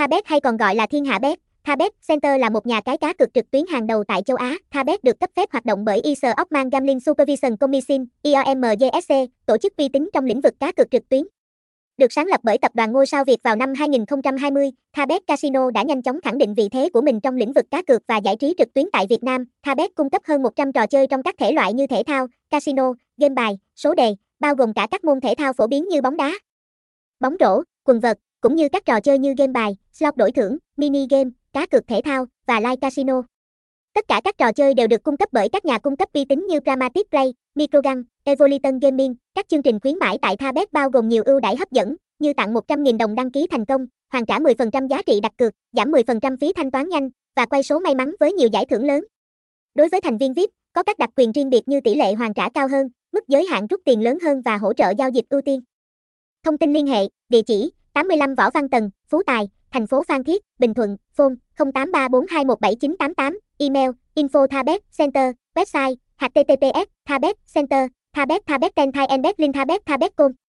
Thabet hay còn gọi là Thiên Hạ Bet, Thabet Center là một nhà cái cá cược trực tuyến hàng đầu tại châu Á. Thabet được cấp phép hoạt động bởi Isle of Man Gambling Supervision Commission, IOMGSC, tổ chức uy tín trong lĩnh vực cá cược trực tuyến. Được sáng lập bởi Tập đoàn Ngôi Sao Việt vào năm 2020, Thabet Casino đã nhanh chóng khẳng định vị thế của mình trong lĩnh vực cá cược và giải trí trực tuyến tại Việt Nam. Thabet cung cấp hơn 100 trò chơi trong các thể loại như thể thao, casino, game bài, số đề, bao gồm cả các môn thể thao phổ biến như bóng đá, bóng rổ, quần vợt, cũng như các trò chơi như game bài, slot đổi thưởng, mini game, cá cược thể thao và live casino. Tất cả các trò chơi đều được cung cấp bởi các nhà cung cấp uy tín như Pragmatic Play, Microgaming, Evolution Gaming. Các chương trình khuyến mãi tại Thabet bao gồm nhiều ưu đãi hấp dẫn, như tặng 100.000 đồng đăng ký thành công, hoàn trả 10% giá trị đặt cược, giảm 10% phí thanh toán nhanh và quay số may mắn với nhiều giải thưởng lớn. Đối với thành viên VIP, có các đặc quyền riêng biệt như tỷ lệ hoàn trả cao hơn, mức giới hạn rút tiền lớn hơn và hỗ trợ giao dịch ưu tiên. Thông tin liên hệ, địa chỉ 85 Võ Văn Tần, Phú Tài, thành phố Phan Thiết, Bình Thuận, phone 0834217988, email info@thabetcenter, website https://thabetcenter, thabet, thabet, thabet, thabet, thabet, thabet, thabet, thabet, thabet, thabet, thabet,